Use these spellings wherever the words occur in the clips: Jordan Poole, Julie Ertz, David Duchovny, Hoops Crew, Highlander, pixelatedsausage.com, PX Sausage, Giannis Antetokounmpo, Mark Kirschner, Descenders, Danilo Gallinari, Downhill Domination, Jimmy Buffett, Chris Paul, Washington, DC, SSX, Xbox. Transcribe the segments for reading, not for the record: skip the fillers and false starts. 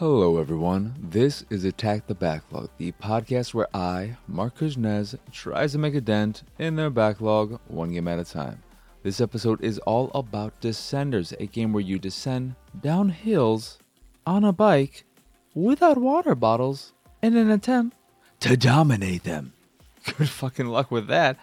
Hello everyone, this is Attack the Backlog, the podcast where I, Mark Kirschner, tries to make a dent in their backlog one game at a time. This episode is all about Descenders, a game where you descend down hills on a bike without water bottles in an attempt to dominate them. Good fucking luck with that.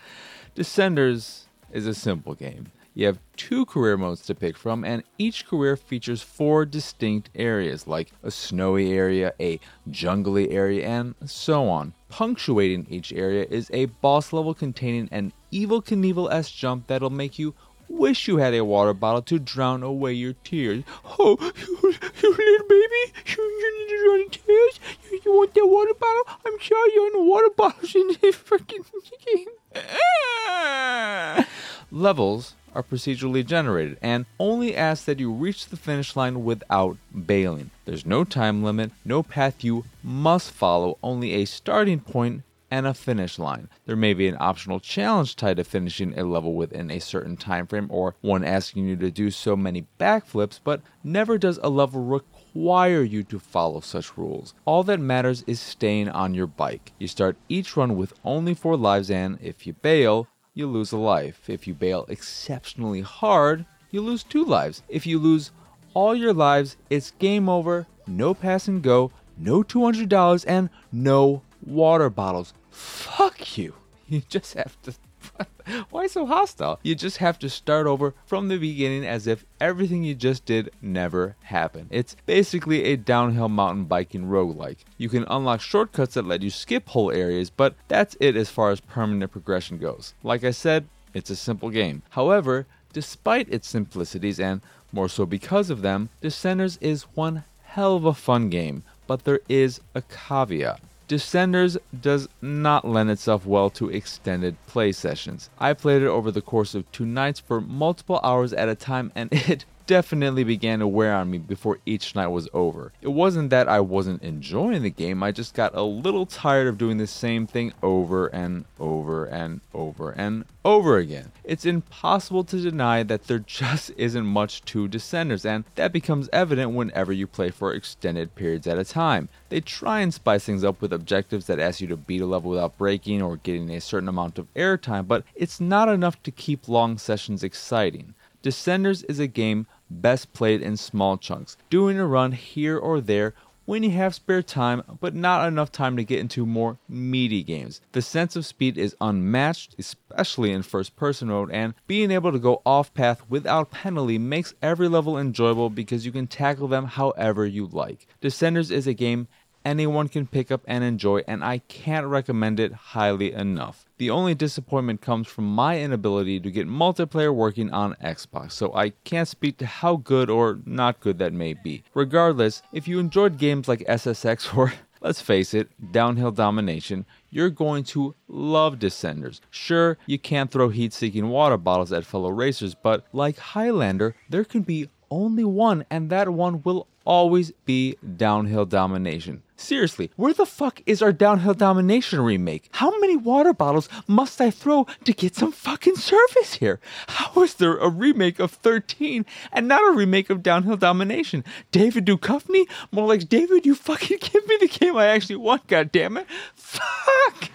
Descenders is a simple game. You have two career modes to pick from, and each career features four distinct areas, like a snowy area, a jungly area, and so on. Punctuating each area is a boss level containing an Evil Knievel-esque jump that'll make you wish you had a water bottle to drown away your tears. Oh, you little baby, you need to drown your tears? You want that water bottle? I'm sorry, you don't have water bottles in this freaking game. Levels are procedurally generated and only ask that you reach the finish line without bailing. There's no time limit, no path you must follow, only a starting point and a finish line. There may be an optional challenge tied to finishing a level within a certain time frame, or one asking you to do so many backflips, but never does a level require you to follow such rules. All that matters is staying on your bike. You start each run with only 4 lives, and if you bail, you lose a life. If you bail exceptionally hard, you lose 2 lives. If you lose all your lives, it's game over, no pass and go, no $200, and no water bottles. Fuck you. You just have to... Why so hostile? You just have to start over from the beginning as if everything you just did never happened. It's basically a downhill mountain biking roguelike. You can unlock shortcuts that let you skip whole areas, but that's it as far as permanent progression goes. Like I said, it's a simple game. However, despite its simplicities, and more so because of them, Descenders is one hell of a fun game, but there is a caveat. Descenders does not lend itself well to extended play sessions. I played it over the course of 2 nights for multiple hours at a time, and it definitely began to wear on me before each night was over. It wasn't that I wasn't enjoying the game, I just got a little tired of doing the same thing over and over and over and over again. It's impossible to deny that there just isn't much to Descenders, and that becomes evident whenever you play for extended periods at a time. They try and spice things up with objectives that ask you to beat a level without breaking or getting a certain amount of airtime, but it's not enough to keep long sessions exciting. Descenders is a game best played in small chunks, doing a run here or there when you have spare time, but not enough time to get into more meaty games. The sense of speed is unmatched, especially in first-person mode, and being able to go off-path without penalty makes every level enjoyable because you can tackle them however you like. Descenders is a game anyone can pick up and enjoy, and I can't recommend it highly enough. The only disappointment comes from my inability to get multiplayer working on Xbox, so I can't speak to how good or not good that may be. Regardless, if you enjoyed games like SSX or, let's face it, Downhill Domination, you're going to love Descenders. Sure, you can't throw heat-seeking water bottles at fellow racers, but like Highlander, there can be only one, and that one will always be Downhill Domination. Seriously, where the fuck is our Downhill Domination remake? How many water bottles must I throw to get some fucking service here? How is there a remake of 13 and not a remake of Downhill Domination? David Duchovny? More like, David, you fucking give me the game I actually want, goddammit. Fuck!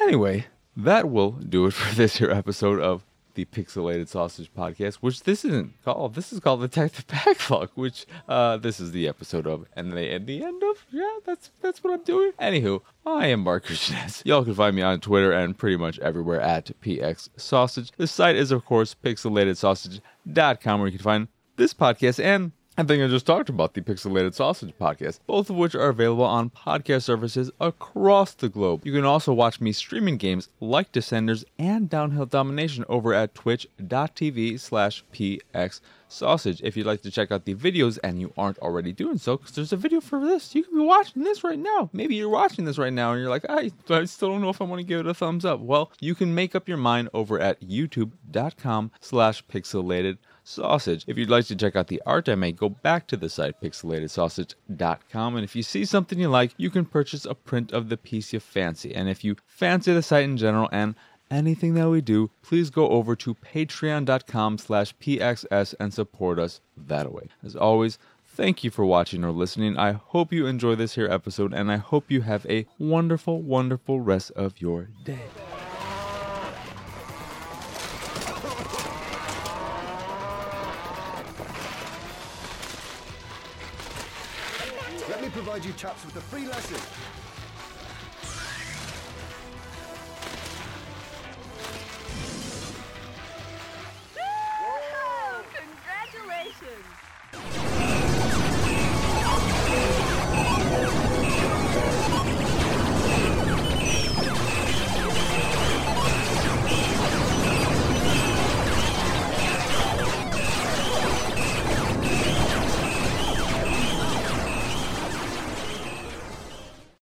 Anyway, that will do it for this here episode of the Pixelated Sausage podcast, which this isn't called. This is called Attack the Backlog, which this is the episode of, and they at the end of. Yeah, that's what I'm doing. Anywho, I am Mark Kirschner. Y'all can find me on Twitter and pretty much everywhere at PX Sausage. The site is, of course, pixelatedsausage.com, where you can find this podcast and I think I just talked about the Pixelated Sausage podcast, both of which are available on podcast services across the globe. You can also watch me streaming games like Descenders and Downhill Domination over at twitch.tv/pxsausage. If you'd like to check out the videos and you aren't already doing so, because there's a video for this. You can be watching this right now. Maybe you're watching this right now and you're like, I still don't know if I want to give it a thumbs up. Well, you can make up your mind over at youtube.com/pixelatedsausage. If you'd like to check out the art I make, go back to the site pixelatedsausage.com, and if you see something you like, you can purchase a print of the piece you fancy. And if you fancy the site in general and anything that we do, please go over to patreon.com/pxs and support us that way. As always, Thank you for watching or listening. I hope you enjoy this here episode, and I hope you have a wonderful, wonderful rest of your day. Let me provide you chaps with a free lesson.